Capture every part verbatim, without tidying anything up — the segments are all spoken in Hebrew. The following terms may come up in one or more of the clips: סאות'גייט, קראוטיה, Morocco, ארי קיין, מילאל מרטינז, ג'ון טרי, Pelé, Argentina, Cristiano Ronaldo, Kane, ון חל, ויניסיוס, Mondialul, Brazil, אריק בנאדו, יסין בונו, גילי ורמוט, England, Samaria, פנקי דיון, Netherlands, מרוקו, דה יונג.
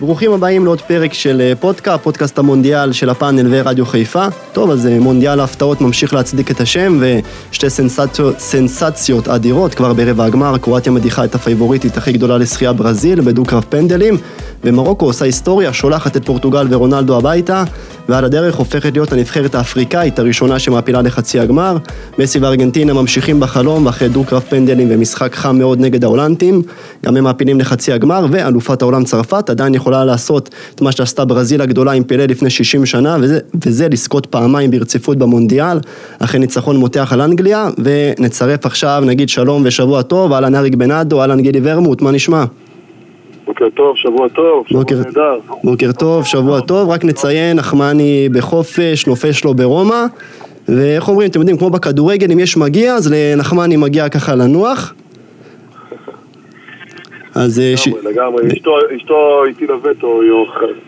ברוכים הבאים לעוד פרק של פודקאסט, פודקאסט המונדיאל של הפאנל ורדיו חיפה. טוב, אז מונדיאל ההפתעות ממשיך להצדיק את השם, ושתי סנסציות, סנסציות אדירות כבר ברבע הגמר. קרואטיה מדיחה את הפייבוריטית הכי גדולה לשחייה ברזיל בדו-קרב פנדלים, ומרוקו עושה היסטוריה, שולחת את פורטוגל ורונלדו הביתה, ועל הדרך הופכת להיות הנבחרת האפריקאית הראשונה שמעפילה לחצי הגמר. מסי וארגנטינה ממשיכים בחלום אחרי דו-קרב פנדלים ומשחק חם מאוד נגד ההולנדים, גם הם מעפילים לחצי הגמר, ואלופת העולם צרפת עדיין יכולה לעשות את מה שעשתה ברזיל הגדולה עם פלה לפני שישים שנה, וזה, וזה לזכות פעמיים ברציפות במונדיאל, אחרי ניצחון מותח על אנגליה. ונצרף עכשיו, נגיד שלום ושבוע טוב, אהלן אריק בנאדו, אהלן גילי ורמוט, מה נשמע? בוקר טוב, שבוע טוב, שבוע בוקר, נהדר. בוקר טוב, שבוע טוב, רק נציין, נחמני בחופש, נופש לו ברומא, ואיך אומרים, אתם יודעים, כמו בכדורגל, אם יש מגיע, אז לנחמני מגיע ככה לנוח. אז לגמרי, אשתו איתי לבטו,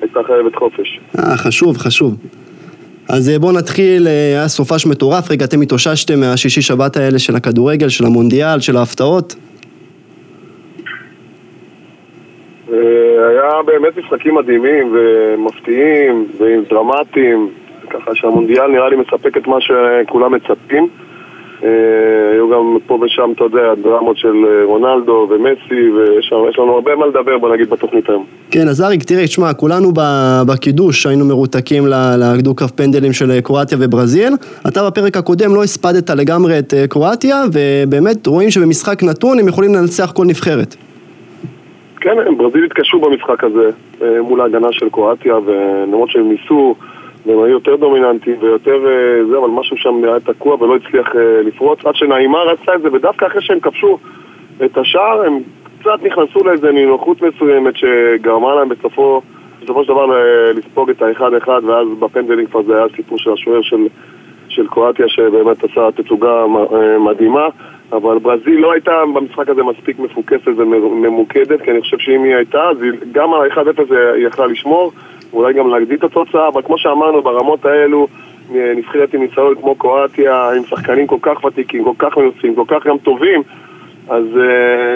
הייתה חייבת חופש. אה, חשוב, חשוב. אז בואו נתחיל, היה סופש מטורף, רגע, אתם התאוששתם מהשישי שבת האלה של הכדורגל, של המונדיאל, של ההפתעות? היה באמת משחקים מדהימים ומפתיעים ודרמטיים, ככה שהמונדיאל נראה לי מספק את מה שכולם מצפים. היו גם פה ושם, אתה יודע, דרמות של רונלדו ומסי, ויש לנו הרבה מה לדבר, בוא נגיד, בתוכנית היום. כן, אז אריק, תראה, תשמע, כולנו בקידוש היינו מרותקים לדו-קרב פנדלים של קרואטיה וברזיל. אתה בפרק הקודם לא הספדת לגמרי את קרואטיה, ובאמת רואים שבמשחק נתון הם יכולים לנצח כל נבחרת. כן, ברזיל התקשו במשחק הזה מול ההגנה של קרואטיה, ולמרות שהם ניסו, והם היו יותר דומיננטיים ויותר זה, אבל משהו שם היה תקוע ולא הצליח לפרוץ, עד שנעימר עשה את זה, ודווקא אחרי שהם כבשו את השער, הם קצת נכנסו לאיזה נינוחות מסוימת שגרמה להם בסופו, בסופו של דבר לספוג את האחד אחד, ואז בפנדלינג כבר זה היה סיפור של השוער של, של קרואטיה, שבאמת עשה תצוגה מדהימה. אבל ברזיל לא הייתה במשחק הזה מספיק מפוקסת וממוקדת, כי אני חושב שאם היא הייתה, אז גם ה-אחד אפס היא יכלה לשמור, ואולי גם להגדיל את התוצאה, אבל כמו שאמרנו, ברמות האלו, נבחרת עם ניסיון כמו קרואטיה, עם שחקנים כל כך ותיקים, כל כך מנוסים, כל כך גם טובים, אז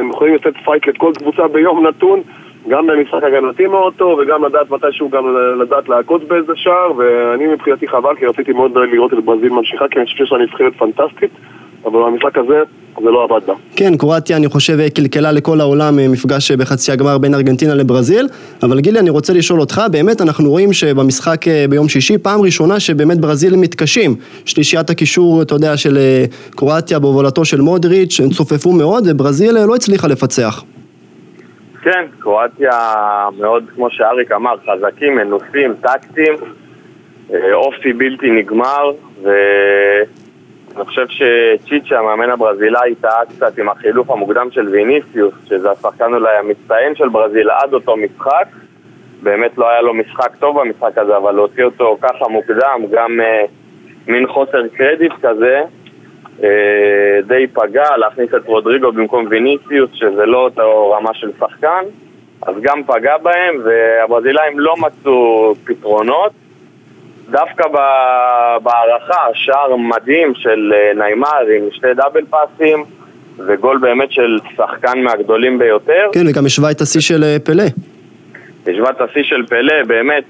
הם יכולים לתת פייק את כל קבוצה ביום נתון, גם במשחק הגנתי מאוד טוב, וגם לדעת מתישהו, גם לדעת להקוץ באיזה שער, ואני מבחינתי חבל, כי רציתי מאוד לראות את ברזיל ממשיכה, כי אני חושב שהיא נבחרת פנטסטית, אבל המשחק הזה, זה לא עבד לה. כן, קרואטיה, אני חושב, קלקלה לכל העולם מפגש בחצי הגמר בין ארגנטינה לברזיל, אבל גילי, אני רוצה לשאול אותך, באמת אנחנו רואים שבמשחק ביום שישי, פעם ראשונה שבאמת ברזיל מתקשים, שלישיית הקישור, אתה יודע, של קרואטיה בהובלתו של מודריץ', הם צופפו מאוד, וברזיל לא הצליחה לפצח. כן, קרואטיה מאוד, כמו שאריק אמר, חזקים, מנוסים, טקטים, אופי בלתי נגמר, ו... אני חושב שצ'יצ'ה, המאמן הברזילאי, טעה קצת עם החילוף המוקדם של ויניסיוס, שזה השחקן אולי המצטיין של ברזיל עד אותו משחק. באמת לא היה לו משחק טוב במשחק הזה, אבל להוציא אותו ככה מוקדם, גם אה, מין חוסר קרדיט כזה, אה, די פגע, להכניס את רודריגו במקום ויניסיוס, שזה לא אותו רמה של שחקן, אז גם פגע בהם, והברזילאים לא מצאו פתרונות. דווקא בהערכה, שער מדהים של ניימר עם שתי דאבל פאסים, וגול באמת של שחקן מהגדולים ביותר. כן, וגם השווה את השיא של פלא. השווה את השיא של פלא, באמת,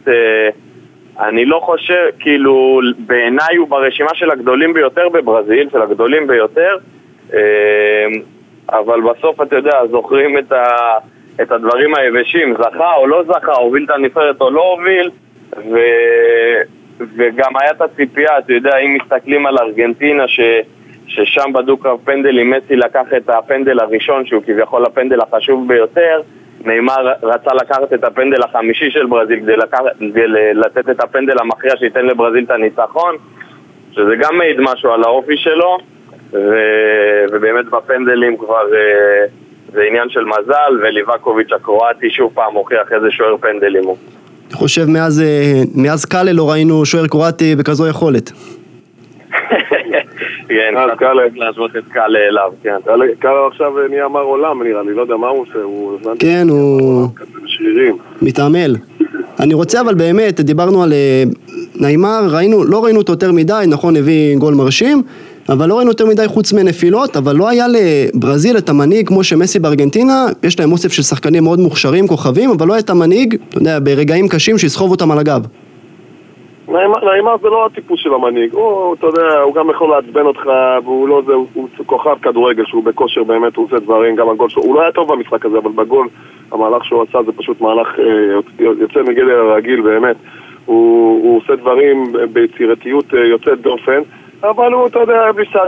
אני לא חושב, כאילו, בעיניי הוא ברשימה של הגדולים ביותר בברזיל, של הגדולים ביותר, אבל בסוף, אתה יודע, זוכרים את, ה, את הדברים היבשים, זכה או לא זכה, הוביל את הנבחרת או לא הוביל, ו... וגם היה את הציפייה, אתה יודע, אם מסתכלים על ארגנטינה ש, ששם בדו-קרב פנדלים, מסי לקח את הפנדל הראשון שהוא כביכול הפנדל החשוב ביותר, ניימר רצה לקחת את הפנדל החמישי של ברזיל כדי, לקח, כדי לתת את הפנדל המכריע שייתן לברזיל את הניצחון, שזה גם מעיד משהו על האופי שלו, ו, ובאמת בפנדלים כבר זה, זה עניין של מזל, וליבקוביץ' הקרואטי שוב פעם הוכיח איזה שוער פנדלים הוא. אני חושב מאז, מאז קאלה לא ראינו שוער קרואטי בכזו יכולת. כן, קאלה להשוות את קאלה אליו, כן. קאלה עכשיו נהיה מר עולם, נראה לי, לא יודע מה הוא עושה. כן, הוא מתעמל. אני רוצה, אבל באמת, דיברנו על ניימר, לא ראינו אותו יותר מדי, נכון, הביא גול מרשים, אבל לא ראינו יותר מדי חוץ מנפילות, אבל לא היה לברזיל את המנהיג, כמו שמסי בארגנטינה, יש להם אוסף של שחקנים מאוד מוכשרים, כוכבים, אבל לא היה את המנהיג, אתה יודע, ברגעים קשים שיסחוב אותם על הגב. נעימה זה לא הטיפוס של המנהיג, הוא, אתה יודע, הוא גם יכול להצבן אותך, והוא לא זה, הוא כוכב כדורגל שהוא בכושר באמת, הוא עושה דברים, גם הגול שהוא, הוא לא היה טוב במשחק הזה, אבל בגול, המהלך שהוא עשה זה פשוט מהלך יוצא מגדר הרגיל, באמת, הוא עושה דברים ביצירתיות יוצאת דופן, אבל הוא, אתה יודע, בלישה,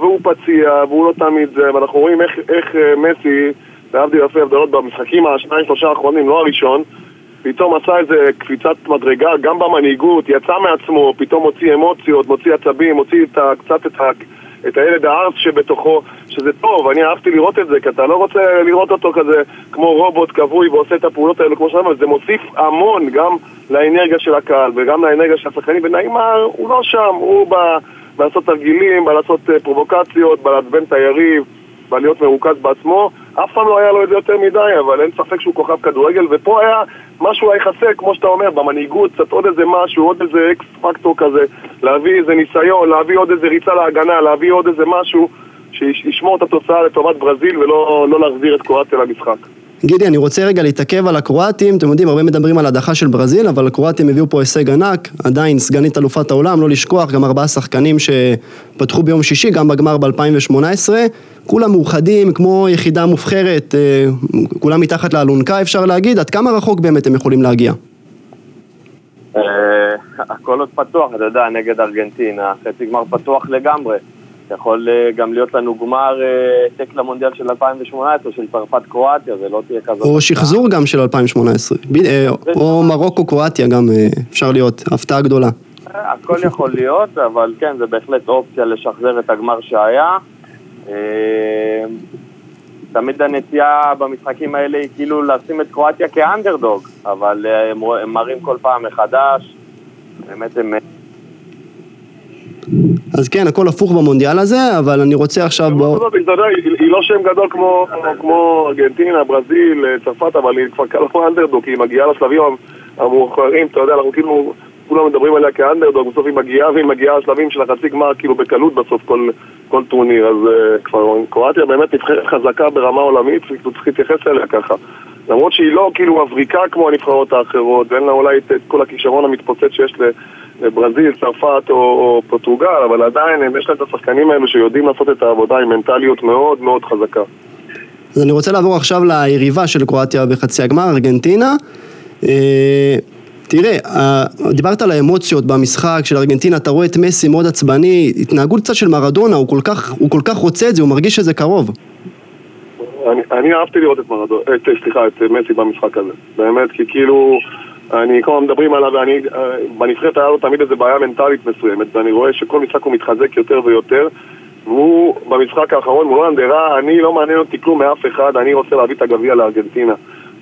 והוא פציע, והוא לא תמיד זה, ואנחנו רואים איך מסי, להבדיל יפה הבדלות במשחקים, השניים, שלושה האחרונים, לא הראשון, פתאום עשה איזה קפיצת מדרגה, גם במנהיגות, יצא מעצמו, פתאום מוציא אמוציות, מוציא עצבים, מוציא קצת את, ה... את הילד הארץ שבתוכו, שזה טוב, אני אהבתי לראות את זה, כי אתה לא רוצה לראות אותו כזה כמו רובוט כבוי ועושה את הפעולות האלה, כמו שאמרנו, זה מוסיף המון גם לאנרגיה של הקהל וגם לאנרגיה של השחקנים, ונאמר, הוא לא שם, הוא בא לעשות תרגילים, בא לעשות פרובוקציות, בא לעצבן את היריב, בא להיות מרוכז בעצמו, אף פעם לא היה לו את זה יותר מדי, אבל אין ספק שהוא כוכב כדורגל, ופה היה משהו היחסה, כמו שאתה אומר, במנהיגות, קצת עוד איזה משהו, עוד איזה אקס פקטור כזה, להביא איזה ניסיון, להביא עוד איזה ריצה להגנה, להביא עוד איזה משהו, שישמור את התוצאה לטובת ברזיל, ולא לא להחזיר את קרואטיה למשחק. גידי, אני רוצה רגע להתעכב על הקרואטים, אתם יודעים, הרבה מדברים על הדחה של ברזיל, אבל הקרואטים הביאו פה הישג ענק, עדיין סגנית אלופת העולם, לא לשכוח, גם ארבעה שחקנים שפתחו ביום שישי, גם בגמר ב-אלפיים ושמונה עשרה, כולם מאוחדים, כמו יחידה מובחרת, כולם מתחת לאלונקה, אפשר להגיד, עד כמה רחוק באמת הם יכולים להגיע? הכל עוד פתוח, אתה יודע, נגד ארגנטינה, חצי גמר פתוח לגמרי, יכול גם להיות לנו גמר טק למונדיאל של אלפיים ושמונה עשרה, של צרפת קרואטיה, זה לא תהיה כזאת. או שחזור גם של אלפיים ושמונה עשרה, או מרוקו קרואטיה גם אפשר להיות, הפתעה גדולה. הכל יכול להיות, אבל כן, זה בהחלט אופציה לשחזר את הגמר שהיה. תמיד הנטייה במשחקים האלה היא כאילו לשים את קרואטיה כאנדרדוג, אבל הם מראים כל פעם מחדש, באמת הם... אז כן, הכל הפוך במונדיאל הזה, אבל אני רוצה עכשיו... היא לא שם גדול כמו ארגנטינה, ברזיל, צרפת, אבל היא כבר לא אנדרדוג, היא מגיעה לשלבים המאוחרים, אתה יודע, אנחנו כאילו כולם מדברים עליה כאנדרדוג, בסוף היא מגיעה, והיא מגיעה לשלבים של החצי גמר כאילו בקלות בסוף כל טורניר, אז קרואטיה באמת נבחרת חזקה ברמה עולמית, צריך להתייחס אליה ככה. למרות שהיא לא כאילו מבריקה כמו הנבחרות האחרות, ואין לה אולי את כל הכישרון המתפוצץ שיש ל... ברזיל, צרפת או, או פורטוגל, אבל עדיין יש להם את השחקנים האלו שיודעים לעשות את העבודה עם מנטליות מאוד מאוד חזקה. אז אני רוצה לעבור עכשיו ליריבה של קרואטיה בחצי הגמר, ארגנטינה. אה, תראה, דיברת על האמוציות במשחק של ארגנטינה, אתה רואה את מסי מאוד עצבני, התנהגות קצת של מרדונה, הוא כל כך, הוא כל כך רוצה את זה, הוא מרגיש שזה קרוב. אני, אני אהבתי לראות את מרדונה, את, סליחה, את מסי במשחק הזה. באמת, כי כאילו... אני כמה מדברים עליו, ואני, בנבחרת היה לו תמיד איזו בעיה מנטלית מסוימת, ואני רואה שכל משחק הוא מתחזק יותר ויותר, והוא במשחק האחרון, הוא לא נדרה, אני לא מעניין אותי כלום מאף אחד, אני רוצה להביא את הגביע לארגנטינה.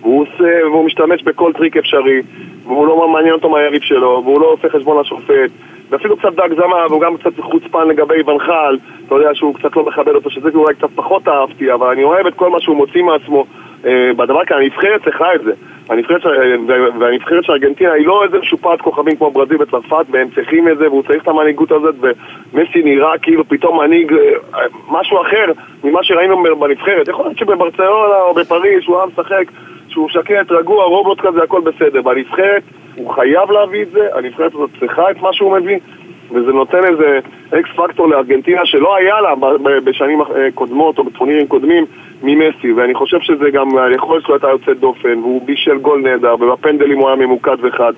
והוא עושה, והוא משתמש בכל טריק אפשרי, והוא לא מעניין אותו מהיריב שלו, והוא לא עושה חשבון לשופט, ואפילו קצת דגזמה, והוא גם קצת חוצפן לגבי ון חל, אתה יודע שהוא קצת לא מכבד אותו, שזה אולי קצת פחות אהבתי, אבל אני אוהב את כל מה שהוא מוציא מעצמו, בדבר כאן, הנבחרת צריכה את זה. והנבחרת של ארגנטינה היא לא איזה משופעת כוכבים כמו ברזיל וצרפת, והם צריכים את זה, והוא צריך את המנהיגות הזאת, ומסי נראה כאילו פתאום מנהיג משהו אחר ממה שראינו בנבחרת. יכול להיות שבברצלונה או בפריז הוא היה משחק, שהוא שקט, רגוע, רובוט כזה, הכל בסדר. בנבחרת הוא חייב להביא את זה, הנבחרת הזאת צריכה את מה שהוא מביא, וזה נותן איזה אקס פקטור לארגנטינה שלא היה לה בשנים קודמות או בטורנירים קודמים ממסי, ואני חושב שזה גם היכולת שלו הייתה יוצאת דופן, והוא בישל גול נהדר, ובפנדלים הוא היה ממוקד וחד,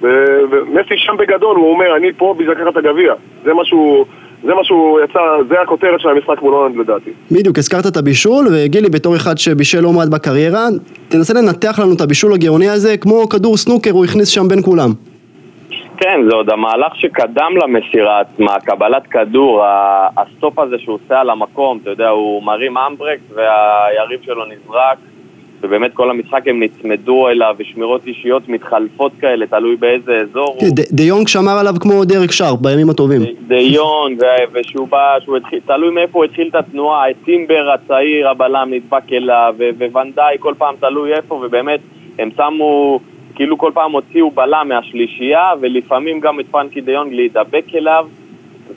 ומסי שם בגדול, הוא אומר, אני פה בשביל לקחת את הגביע, זה משהו, זה משהו יצא, זה הכותרת של המשחק מול הולנד לדעתי. בדיוק, הזכרת את הבישול, וגילי בתור אחד שבישל לא מעט בקריירה, תנסה לנתח לנו את הבישול הגאוני הזה, כמו כדור סנוקר הוא הכניס שם בין כולם. כן, זה עוד המהלך שקדם למסירה עצמה, קבלת כדור, הסטופ הזה שהוא עושה על המקום, אתה יודע, הוא מרים אמברקס והיריב שלו נזרק, ובאמת כל המשחק הם נצמדו אליו, ושמירות אישיות מתחלפות כאלה, תלוי באיזה אזור. דה יונג שמר עליו כמו דרק שרפ בימים הטובים. דה יונג, ושהוא בא, תלוי מאיפה הוא התחיל את התנועה, הטימבר הצעיר, הבלם נדבק אליו, וונדאי, כל פעם תלוי איפה, ובאמת הם שמו... כאילו כל פעם הוציאו בלה מהשלישייה, ולפעמים גם את פנקי דיון להידבק אליו,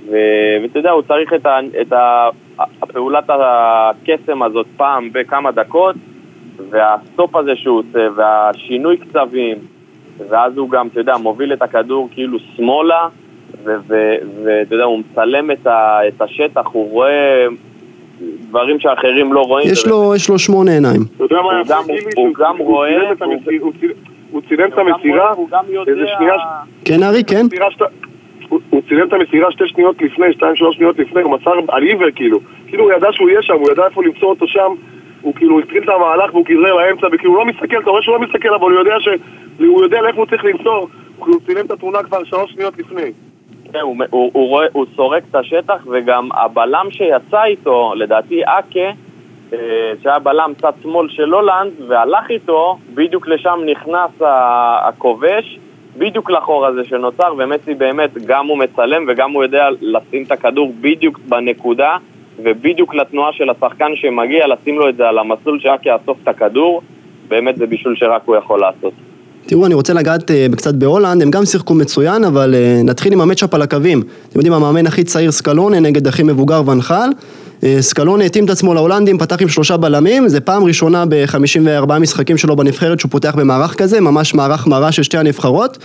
ואתה יודע, הוא צריך את, ה, את ה, הפעולת הקסם הזאת פעם בכמה דקות, והסטופ הזה שהוא עושה, והשינוי קצבים, ואז הוא גם, אתה יודע, מוביל את הכדור כאילו שמאלה, ואתה יודע, הוא מצלם את, ה, את השטח, הוא רואה דברים שאחרים לא רואים. יש לו, יש לו שמונה עיניים. הוא גם, הוא גם רואה... הוא צילם את המסירה, איזה שנייה... כן, ארי, כן. הוא צילם את המסירה שתי שניות לפני, שתיים, שלוש שניות לפני, הוא מצר על עיוור כאילו. כאילו הוא ידע שהוא יהיה שם, הוא ידע איפה למצוא אותו שם, הוא כאילו התחיל את המהלך והוא כדרר לאמצע, וכאילו הוא לא מסתכל, אתה רואה שהוא לא מסתכל, אבל הוא יודע ש... הוא יודע לאיפה הוא צריך למצוא, הוא צילם את התמונה כבר שלוש שניות לפני. כן, הוא סורק את השטח, וגם הבלם שיצא איתו, לדעתי אקה, שהיה בלם צד שמאל של הולנד, והלך איתו, בדיוק לשם נכנס הכובש, בדיוק לחור הזה שנוצר, ומסי באמת גם הוא מצלם וגם הוא יודע לשים את הכדור בדיוק בנקודה, ובדיוק לתנועה של השחקן שמגיע, לשים לו את זה על המסלול שרק יאסוף את הכדור, באמת זה בישול שרק הוא יכול לעשות. תראו, אני רוצה לגעת קצת בהולנד, הם גם שיחקו מצוין, אבל נתחיל עם המצ'אפ על הקווים. אתם יודעים, המאמן הכי צעיר סקלונה נגד הכי מבוגר ון חל, סקלונה התאים את עצמו להולנדים, פתח עם שלושה בלמים, זה פעם ראשונה ב-חמישים וארבעה משחקים שלו בנבחרת שהוא פותח במערך כזה, ממש מערך מראה של שתי הנבחרות,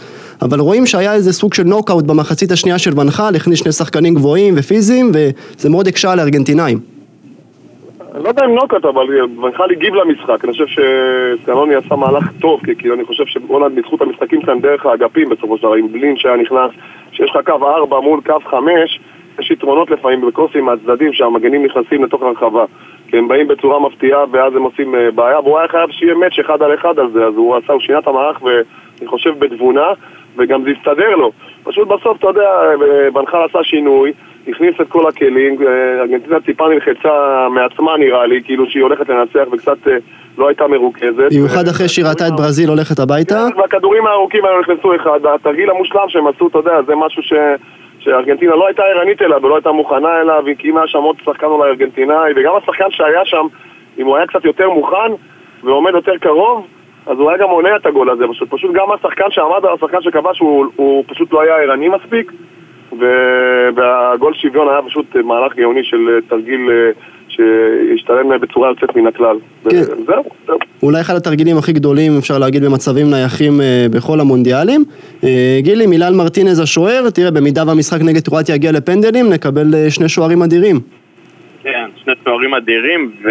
אבל רואים שהיה איזה סוג של נוקאוט במחצית השנייה של ון חל, הכניס שני שחקנים גבוהים ופיזיים, וזה מאוד הקשה על הארגנטינאים. אני לא יודע אם נוקאוט, אבל ון חל הגיב למשחק, אני חושב שסקלונה עשה מהלך טוב, כי אני חושב שהולנד ניצחו את המשחקים כאן דרך האגפים, בסופו של דבר, עם בלין שהיה נכנס, שיש לך קו ארבע מול קו חמש, יש יתרונות לפעמים בקורסים מהצדדים שהמגנים נכנסים לתוך הרחבה, כי הם באים בצורה מפתיעה ואז הם עושים בעיה, והוא היה חייב שיהיה מאץ' אחד על אחד על זה, אז הוא עשה, הוא שינה את המערך ואני חושב בתבונה, וגם זה הסתדר לו. פשוט בסוף, אתה יודע, בן חל עשה שינוי, הכניס את כל הכלים, ארגנטינה טיפה נלחצה מעצמה נראה לי, כאילו שהיא הולכת לנצח וקצת לא הייתה מרוכזת. במיוחד אחרי שירתה את ברזיל הולכת הביתה. והכדורים הארוכים האלה נכנסו אחד, התרגיל המושלם שהם עשו, אתה יודע, זה משהו ש... שארגנטינה לא הייתה עירנית אליו, ולא הייתה מוכנה אליו, והקימה שם עוד שחקן אולי ארגנטינאי, וגם השחקן שהיה שם, אם הוא היה קצת יותר מוכן, ועומד יותר קרוב, אז הוא היה גם עונה את הגול הזה, פשוט, פשוט גם השחקן שעמד על השחקן שקבש, הוא, הוא פשוט לא היה עירני מספיק, והגול שוויון היה פשוט מהלך גאוני של תרגיל שהשתלם בצורה יוצאת מן הכלל. כן. וזהו, זהו. אולי אחד התרגילים הכי גדולים, אפשר להגיד, במצבים נייחים בכל המונדיאלים. גילי, מילאל מרטינז השוער, תראה, במידה והמשחק נגד קרואטיה יגיע לפנדלים, נקבל שני שוערים אדירים. כן, שני שוערים אדירים, ו...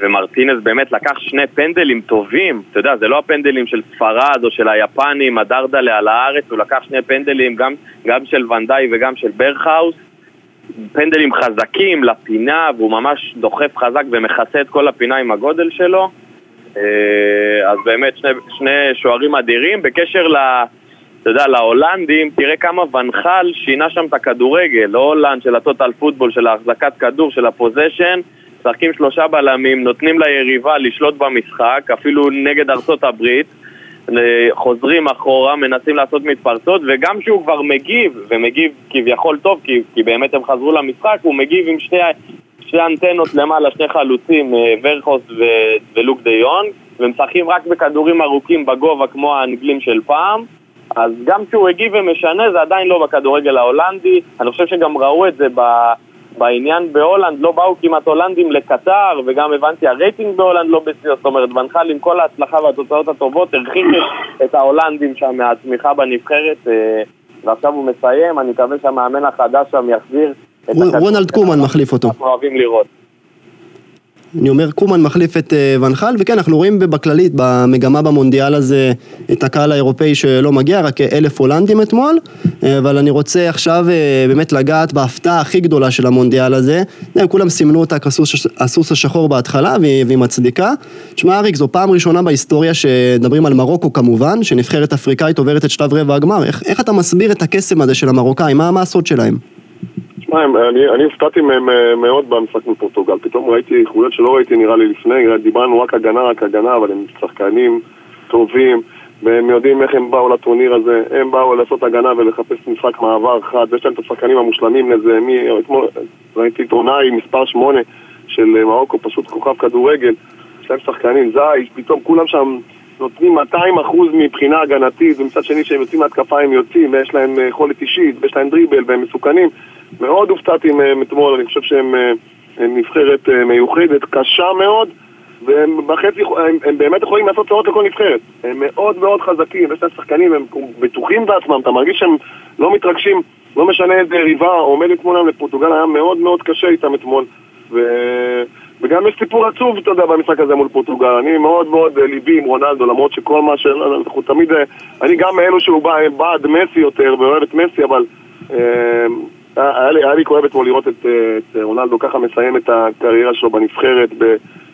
ומרטינז באמת לקח שני פנדלים טובים, אתה יודע, זה לא הפנדלים של ספרד או של היפנים, הדרדלה על הארץ, הוא לקח שני פנדלים גם, גם של ונדאי וגם של ברכהאוס, פנדלים חזקים לפינה, והוא ממש דוחף חזק ומחסה את כל הפינה עם הגודל שלו. אז באמת שני, שני שוערים אדירים. בקשר ל, אתה יודע, להולנדים, תראה כמה ון חל שינה שם את הכדורגל, לא הולנד של הטוטל פוטבול, של ההחזקת כדור, של הפוזשן, שחקים שלושה בלמים, נותנים ליריבה לשלוט במשחק, אפילו נגד ארצות הברית, חוזרים אחורה, מנסים לעשות מתפרצות, וגם שהוא כבר מגיב, ומגיב כביכול טוב, כי, כי באמת הם חזרו למשחק, הוא מגיב עם שתי, שתי אנטנות למעלה, שני חלוצים, ורחוס ו, ולוק דיון, ומשחקים רק בכדורים ארוכים בגובה כמו האנגלים של פעם, אז גם שהוא הגיב ומשנה, זה עדיין לא בכדורגל ההולנדי, אני חושב שגם ראו את זה ב... בעניין בהולנד, לא באו כמעט הולנדים לקטר, וגם הבנתי הרייטינג בהולנד לא בסדר, זאת אומרת, ון חל עם כל ההצלחה והתוצאות הטובות, הרחיק את ההולנדים שם מהצמיחה בנבחרת, ועכשיו הוא מסיים, אני מקווה שהמאמן החדש שם יחזיר את הכדור. רונלד קומן מחליף אותו. אנחנו אוהבים לראות. אני אומר, קומן מחליף את ון חל, וכן, אנחנו רואים בכללית, במגמה במונדיאל הזה, את הקהל האירופאי שלא מגיע, רק אלף הולנדים אתמול, אבל אני רוצה עכשיו באמת לגעת בהפתעה הכי גדולה של המונדיאל הזה, כולם סימנו אותה כסוס השחור בהתחלה, והיא מצדיקה. שמע, אריק, זו פעם ראשונה בהיסטוריה שדברים על מרוקו כמובן, שנבחרת אפריקאית עוברת את שלב רבע הגמר. איך, איך אתה מסביר את הקסם הזה של המרוקאים? מה המעשות שלהם? אני הפתעתי מאוד במשחק עם פורטוגל, פתאום ראיתי חוליות שלא ראיתי נראה לי לפני, דיברנו רק הגנה, רק הגנה, אבל הם שחקנים טובים, והם יודעים איך הם באו לטורניר הזה, הם באו לעשות הגנה ולחפש משחק מעבר חד, ויש להם את השחקנים המושלמים לזה, ראיתי עיתונאי מספר שמונה של מרוקו, פשוט כוכב כדורגל, יש להם שחקנים, זייש, פתאום כולם שם נותנים מאתיים אחוז מבחינה הגנתית, ומצד שני שהם יוצאים מהתקפה הם יוצאים, ויש להם יכולת אישית, ויש להם דריבל, והם מסוכנים. מאוד הופתעתי מהם אתמול, אני חושב שהם נבחרת מיוחדת, קשה מאוד, והם בחצי, הם, הם באמת יכולים לעשות צעות לכל נבחרת. הם מאוד מאוד חזקים, יש להם שחקנים, הם בטוחים בעצמם, אתה מרגיש שהם לא מתרגשים, לא משנה איזה ריבה, עומדת מולם. לפורטוגל היה מאוד מאוד קשה איתם אתמול, ו... וגם יש סיפור עצוב, אתה יודע, במשחק הזה מול פורטוגל. אני מאוד מאוד ליבי עם רונלדו, למרות שכל מה שאנחנו תמיד... אני גם מאלו שהוא בעד מסי יותר, ואוהב את מסי, אבל היה לי כואב אתמול לראות את רונלדו ככה מסיים את הקריירה שלו בנבחרת,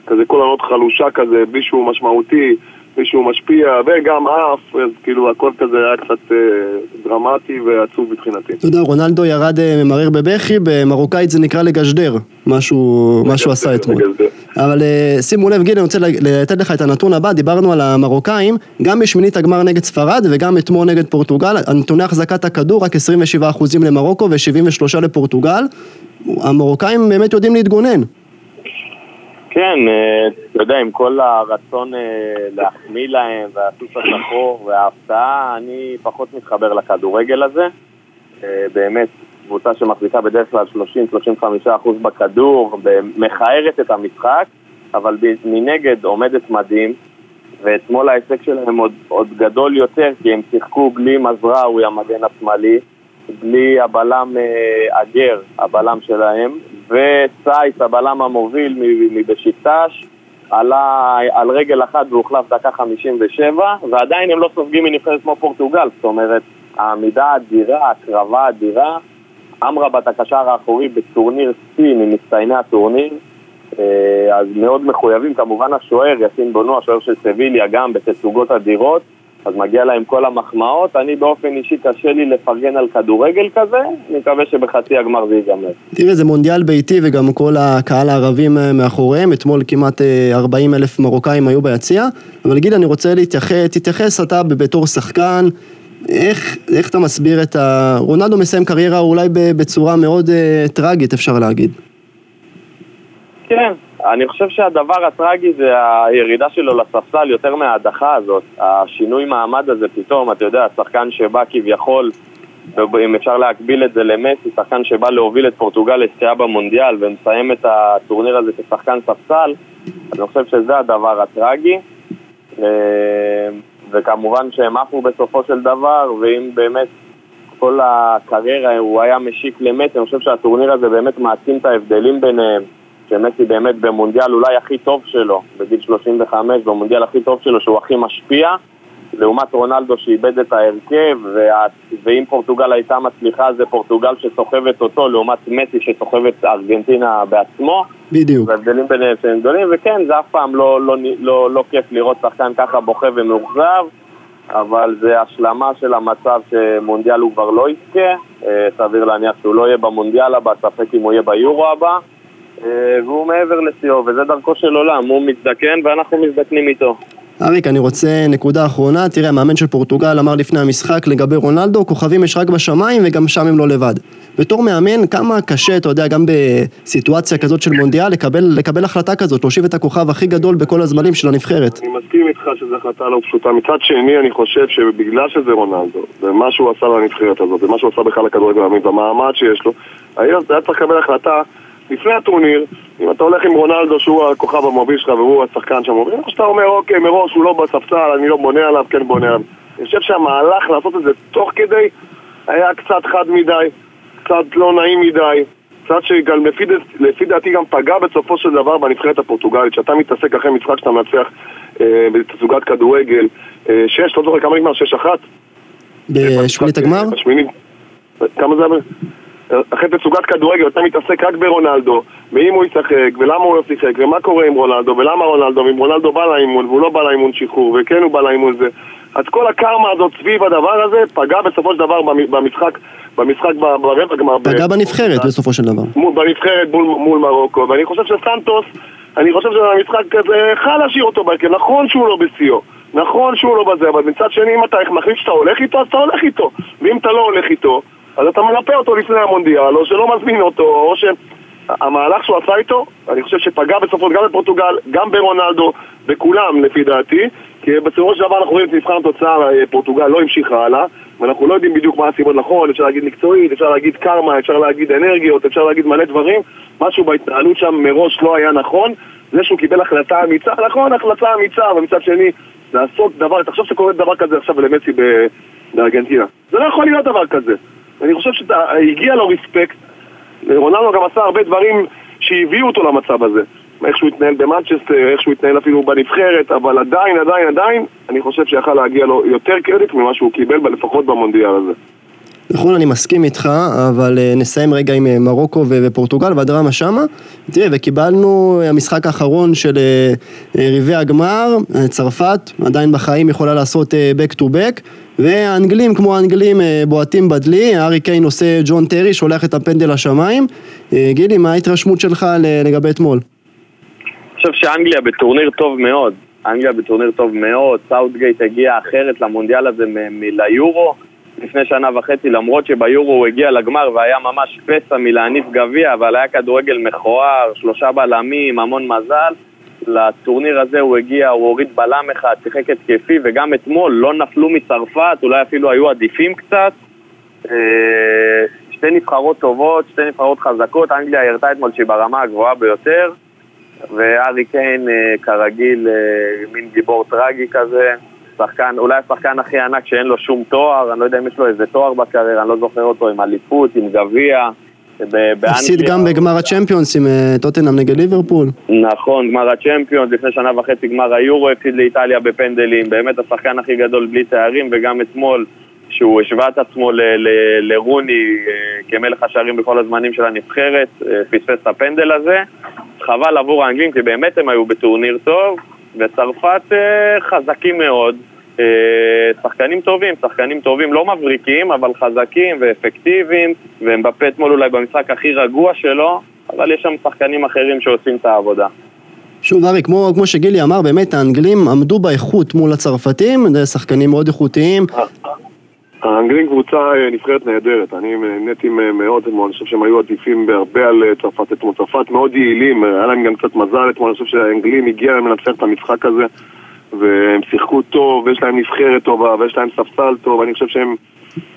כזה כל עונות חלושה כזה, בלי שהוא משמעותי, בלי שהוא משפיע, וגם אף, אז כאילו הכל כזה היה קצת דרמטי ועצוב מבחינתי. אתה יודע, רונלדו ירד ממרר בבכי, במרוקאית זה נקרא לגשדר, מה שהוא עשה אתמול. אבל שימו לב, גילי, אני רוצה לתת לך את הנתון הבא, דיברנו על המרוקאים, גם בשמינית הגמר נגד ספרד וגם אתמול נגד פורטוגל, הנתוני החזקת הכדור, רק עשרים ושבעה אחוז למרוקו ו-שבעים ושלושה אחוז לפורטוגל, המרוקאים באמת יודעים להתגונן. כן, אתה יודע, עם כל הרצון להחמיא להם, והסוס השחור וההפתעה, אני פחות מתחבר לכדורגל הזה. באמת, קבוצה שמחזיקה בדרך כלל שלושים עד שלושים וחמישה אחוז בכדור, מכערת את המשחק, אבל מנגד עומדת מדהים, ואתמול ההישג שלהם עוד, עוד גדול יותר, כי הם שיחקו בלי מזרעוי, המגן השמאלי, בלי הבלם אגר, הבלם שלהם, וסייס, הבלם המוביל מבשיטש, עלה על רגל אחת והוחלף דקה חמישים ושבע, ועדיין הם לא סופגים מנבחרת כמו פורטוגל. זאת אומרת, העמידה אדירה, הקרבה אדירה, אמרבת הקשר האחורי בטורניר סין, עם מצטייני הטורניר, אז מאוד מחויבים. כמובן השוער, יסין בונו, השוער של סביליה, גם בתצוגות אדירות, אז מגיע להם כל המחמאות. אני באופן אישי קשה לי לפרגן על כדורגל כזה, אני מקווה שבחצי הגמר זה ייגמר. תראה, זה מונדיאל ביתי וגם כל הקהל הערבים מאחוריהם, אתמול כמעט ארבעים אלף מרוקאים היו ביציע, אבל גיל, אני רוצה להתייחס, תתייחס אתה בתור שחקן, איך, איך אתה מסביר את ה... רונלדו מסיים קריירה אולי בצורה מאוד אה, טרגית, אפשר להגיד. כן. אני חושב שהדבר הטרגי זה הירידה שלו לספסל יותר מההדחה הזאת, השינוי מעמד הזה פתאום, אתה יודע, השחקן שבא כביכול, אם אפשר להקביל את זה למסי, שחקן שבא להוביל את פורטוגל לזכייה במונדיאל, ומסיים את הטורניר הזה כשחקן ספסל, אני חושב שזה הדבר הטרגי, וכמובן שהם עפו בסופו של דבר, ואם באמת כל הקריירה הוא היה משיק למסי, אני חושב שהטורניר הזה באמת מעצים את ההבדלים ביניהם, שמסי באמת במונדיאל אולי הכי טוב שלו, בגיל שלושים וחמש, במונדיאל הכי טוב שלו, שהוא הכי משפיע, לעומת רונלדו שאיבד את ההרכב, וה... ואם פורטוגל הייתה מצליחה, זה פורטוגל שסוחבת אותו, לעומת מסי שסוחבת ארגנטינה בעצמו. בדיוק. והבדלים ביניהם שהם גדולים, וכן, זה אף פעם לא, לא, לא, לא, לא כיף לראות שחקן ככה בוכה ומאוכזב, אבל זה השלמה של המצב שמונדיאל הוא כבר לא יזכה, סביר להניח שהוא לא יהיה במונדיאל הבא, ספק אם הוא יהיה ביורו הבא, והוא מעבר לסיוב, וזה דרכו של עולם, הוא מזדקן ואנחנו מזדקנים איתו. אריק, אני רוצה נקודה אחרונה, תראה, המאמן של פורטוגל אמר לפני המשחק לגבי רונלדו, כוכבים יש רק בשמיים וגם שם הם לא לבד. בתור מאמן, כמה קשה, אתה יודע, גם בסיטואציה כזאת של מונדיאל, לקבל, לקבל החלטה כזאת, להושיב את הכוכב הכי גדול בכל הזמנים של הנבחרת. אני מסכים איתך שזו החלטה לא פשוטה. מצד שני, אני חושב שבגלל שזה רונלדו, ומה שהוא עשה לנבחרת הזאת, ומה שהוא עשה בכלל לכדורגל העולמי, והמעמד שיש לו, היה צריך לקבל החלטה לפני הטורניר, אם אתה הולך עם רונלדו שהוא הכוכב המוביל שלך והוא השחקן שם, או שאתה אומר, אוקיי, מראש הוא לא בספסל, אני לא בונה עליו, כן בונה עליו. אני חושב שהמהלך לעשות את זה תוך כדי היה קצת חד מדי, קצת לא נעים מדי, קצת שלפי דעתי גם פגע בסופו של דבר בנבחרת הפורטוגלית, שאתה מתעסק אחרי משחק שאתה מנצח אה, בתצוגת כדורגל, אה, שש, לא זוכר כמה נגמר, שש אחת? בשמינית הגמר? בשמינית, כמה זה היה? אחרי תצוגת כדורגל, אתה מתעסק רק ברונלדו, ואם הוא ישחק, ולמה הוא לא ישחק, ומה קורה עם רונלדו, ולמה רונלדו, ואם רונלדו בא לאימון, והוא לא בא לאימון שחרור, וכן הוא בא לאימון זה. אז כל הקרמה הזאת סביב הדבר הזה, פגע בסופו של דבר במשחק, במשחק ברבע גמר. פגע בנבחרת בסופו של דבר. בנבחרת מול, מול מרוקו, ואני חושב שסנטוס, אני חושב שהמשחק כזה, חל להשאיר אותו בהרכב, נכון שהוא לא בסיוע. נכון שהוא לא בזה, אבל מצד שני, אם אתה מחליט שאתה הולך איתו, אז אתה הולך איתו. ואם אתה לא הולך איתו, אז אתה מנפה אותו לפני המונדיאל, או שלא מזמין אותו, או שהמהלך שהוא עשה איתו, אני חושב שפגע בסופו גם בפורטוגל, גם ברונלדו, בכולם לפי דעתי, כי בצורה שעבר אנחנו רואים את מבחן התוצאה, פורטוגל לא המשיכה הלאה, ואנחנו לא יודעים בדיוק מה הסיבות נכון, אפשר להגיד מקצועית, אפשר להגיד קרמה, אפשר להגיד אנרגיות, אפשר להגיד מלא דברים, משהו בהתנהלות שם מראש לא היה נכון, זה שהוא קיבל החלטה אמיצה, נכון, החלטה אמיצה, ומצד שני, לעשות דבר, תחשוב שקורה דבר כזה עכשיו למסי בארגנטינה. זה לא יכול להיות דבר כזה. אני חושב שהגיע לו רספקט, רונלדו גם עשה הרבה דברים שהביאו אותו למצב הזה. איך שהוא התנהל במנצ'סטר, איך שהוא התנהל אפילו בנבחרת, אבל עדיין, עדיין, עדיין, אני חושב שיכל להגיע לו יותר קרדיט ממה שהוא קיבל, לפחות במונדיאל הזה. נכון, אני מסכים איתך, אבל נסיים רגע עם מרוקו ופורטוגל והדרמה שמה. תראה, וקיבלנו המשחק האחרון של רבעי הגמר, צרפת, עדיין בחיים יכולה לעשות back to back, והאנגלים כמו האנגלים בועטים בדלי, ארי קיין עושה ג'ון טרי, שולח את הפנדל לשמיים. גילי, מה ההתרשמות שלך לגבי אתמול? אני חושב שאנגליה בטורניר טוב מאוד, אנגליה בטורניר טוב מאוד, סאות'גייט הגיע אחרת למונדיאל הזה מליורו, לפני שנה וחצי, למרות שביורו הוא הגיע לגמר והיה ממש פסע מלהניף גביע, אבל היה כדורגל מכוער, שלושה בלמים, המון מזל, לטורניר הזה הוא הגיע, הוא הוריד בלם אחד, שיחק התקפי, וגם אתמול לא נפלו מצרפת, אולי אפילו היו עדיפים קצת, שתי נבחרות טובות, שתי נבחרות חזקות, אנגליה הרתה אתמול שהיא ברמה הגבוהה ביותר, וארי קיין כרגיל מין גיבור טרגי כזה, שחקן, אולי השחקן הכי ענק שאין לו שום תואר, אני לא יודע אם יש לו איזה תואר בקריירה, אני לא זוכר אותו עם אליפות, עם גביע, הפסיד גם בגמר הצ'מפיונס עם טוטנהאם נגד ליברפול. נכון, גמר הצ'מפיונס, לפני שנה וחצי גמר היורו, הפסיד לאיטליה בפנדלים, באמת השחקן הכי גדול בלי תארים, וגם אתמול שהוא השווה את עצמו לרוני כמלך השערים בכל הזמנים של הנבחרת, פספס את הפנדל הזה. חבל עבור האנגלים, כי באמת הם היו בטורניר טוב, וצרפת חזקים מאוד, שחקנים טובים, שחקנים טובים, לא מבריקים, אבל חזקים ואפקטיביים, והם בפה אתמול אולי במשחק הכי רגוע שלו, אבל יש שם שחקנים אחרים שעושים את העבודה. שוב, אריק, כמו, כמו שגילי אמר, באמת האנגלים עמדו באיכות מול הצרפתים, זה שחקנים מאוד איכותיים. האנגלים קבוצה נבחרת נהדרת, אני נהניתי מאוד אתמול, אני חושב שהם היו עדיפים בהרבה על צרפת אתמול, צרפת מאוד יעילים, היה להם גם קצת מזל אתמול, אני חושב שהאנגלים הגיעו להם לנצח את המשחק הזה, והם שיחקו טוב, ויש להם נבחרת טובה, ויש להם ספסל טוב, אני חושב שהם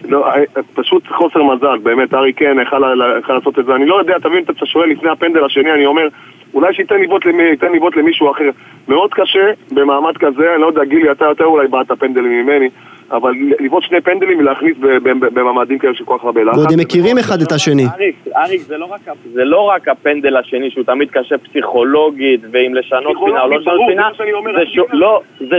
לא, פשוט חוסר מזל, באמת, ארי כן, יכל לעשות את זה, אני לא יודע, תבין, אתה שואל לפני הפנדל השני, אני אומר, אולי שייתן ניבות למי, למישהו אחר, מאוד קשה, במעמד כזה, אני לא יודע, גילי, אתה יותר אולי באת הפנדלים ממני, אבל לבעוט שני פנדלים ולהכניס במעמדים כאלה שכל כך הרבה לחץ. ועוד הם מכירים אחד את השני. אריק, אריק, זה לא רק הפנדל השני, שהוא תמיד קשה פסיכולוגית, ואם לשנות פינה או לא לשנות פינה, זה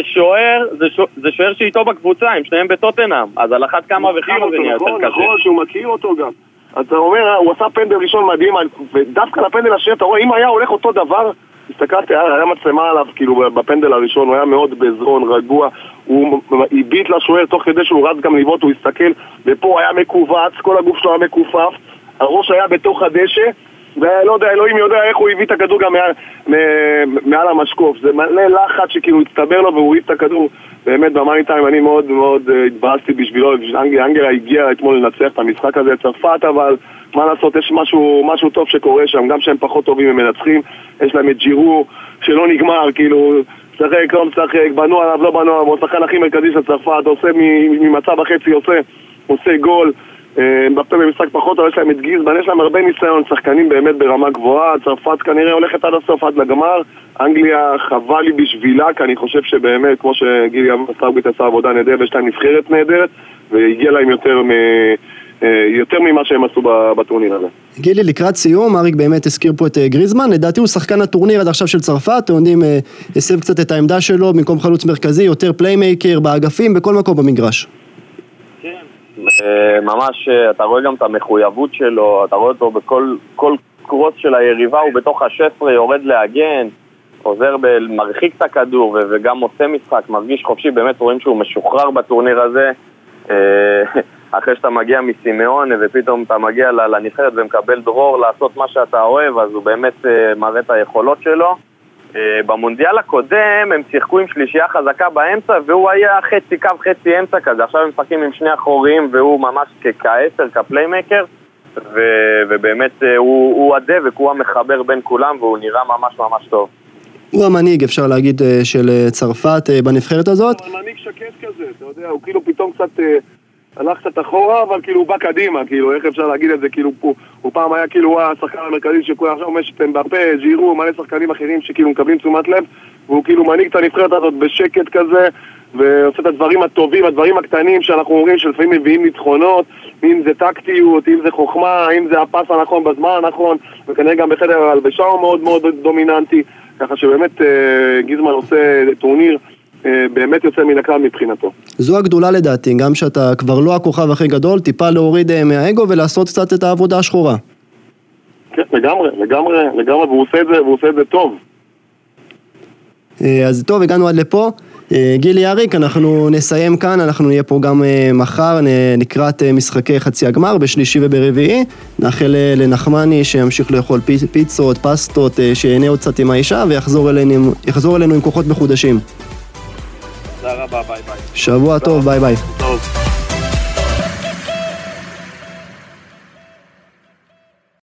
שוער שאיתו בקבוצה, הם שניהם בטוטנהאם, אז על אחת כמה וכמה זה נהיה יותר קשה. נכון, שהוא מכיר אותו גם. אז אתה אומר, הוא עשה פנדל ראשון מדהים, ודווקא לפנדל השני, אתה רואה, אם היה הולך אותו דבר, הסתכלתי, היה מצלמה עליו, כאילו בפנדל הראשון, הוא היה מאוד בזרון, רגוע, הוא הביט לשוער, תוך כדי שהוא רץ גם לבעוט, הוא הסתכל, ופה היה מקובץ, כל הגוף שלו היה מקופף, הראש היה בתוך הדשא, ולא יודע, אלוהים יודע איך הוא הביא את הכדור גם מעל המשקוף, זה מלא לחץ שכאילו הצטבר לו והוא הביא את הכדור, באמת במאני טיים אני מאוד מאוד התבאסתי בשבילו, אנגליה הגיעה אתמול לנצח את המשחק הזה, צרפת, אבל מה לעשות, יש משהו, משהו טוב שקורה שם, גם שהם פחות טובים הם מנצחים, יש להם את ג'ירו שלא נגמר, כאילו, שחק, לא משחק, בנו עליו, לא בנו עליו, הוא השחקן הכי מרכזי של צרפת, עושה ממצב החצי, עושה, עושה גול, בפה במשחק פחות, אבל יש להם את גיזמן, יש להם הרבה ניסיון, שחקנים באמת ברמה גבוהה, צרפת כנראה הולכת עד הסוף, עד לגמר, אנגליה חבל לי בשבילה, כי אני חושב שבאמת, כמו שגילי סאות'גייט עשה עבודה נהדרת, יש להם נבחרת נהדרת, והגיע להם יותר מ... יותר ממה שהם עשו בטורניר הזה. גילי, לקראת סיום, אריק באמת הזכיר פה את גריזמן, לדעתי הוא שחקן הטורניר עד עכשיו של צרפת, אתם יודעים, הסב קצת את העמדה שלו, במקום חלוץ מרכזי, יותר פליימייקר, באגפים, בכל מקום במגרש. כן, ממש, אתה רואה גם את המחויבות שלו, אתה רואה אותו בכל כל קרוס של היריבה, הוא בתוך ה-שש עשרה יורד להגן, עוזר במרחיק את הכדור, וגם עושה משחק, מרגיש חופשי, באמת רואים שהוא משוחרר בטורניר הזה, אחרי שאתה מגיע מסימאון ופתאום אתה מגיע לנבחרת ומקבל דרור לעשות מה שאתה אוהב, אז הוא באמת מראה את היכולות שלו. במונדיאל הקודם הם שיחקו עם שלישייה חזקה באמצע והוא היה חצי קו חצי אמצע כזה, עכשיו הם משחקים עם שני אחוריים והוא ממש כעשר, כפליימקר, ובאמת הוא הדבק, הוא המחבר בין כולם והוא נראה ממש ממש טוב. הוא המנהיג, אפשר להגיד, של צרפת בנבחרת הזאת. הוא המנהיג שקט כזה, אתה יודע, הוא כאילו פתאום קצת הלך קצת אחורה, אבל כאילו הוא בא קדימה, כאילו, איך אפשר להגיד את זה, כאילו, הוא פעם היה כאילו השחקן המרכזי שכולם עכשיו אומרים שטמבפה, ג'ירו, מלא שחקנים אחרים שכאילו מקבלים תשומת לב, והוא כאילו מנהיג את הנבחרת הזאת בשקט כזה, ועושה את הדברים הטובים, הדברים הקטנים שאנחנו אומרים שלפעמים מביאים ניצחונות, אם זה טקטיות, אם זה חוכמה, אם זה הפס הנכון בזמן הנכון, וכנראה גם בחדר הלבשה הוא מאוד מאוד דומיננטי, ככה שבאמת גיזמן עושה טורניר באמת יוצא מן הכלל מבחינתו. זו הגדולה לדעתי, גם שאתה כבר לא הכוכב הכי גדול, טיפה להוריד מהאגו ולעשות קצת את העבודה השחורה. כן, לגמרי, לגמרי, לגמרי, והוא עושה את זה, והוא עושה את זה טוב. אז טוב, הגענו עד לפה. גילי, אריק, אנחנו נסיים כאן, אנחנו נהיה פה גם מחר, נקראת משחקי חצי הגמר בשלישי וברביעי, נאחל לנחמני שימשיך לאכול פיצות, פסטות, שיהנה עוד קצת עם האישה ויחזור אלינו, יחזור אלינו עם כוחות מחודשים. תודה רבה, ביי ביי. שבוע טוב, ביי ביי.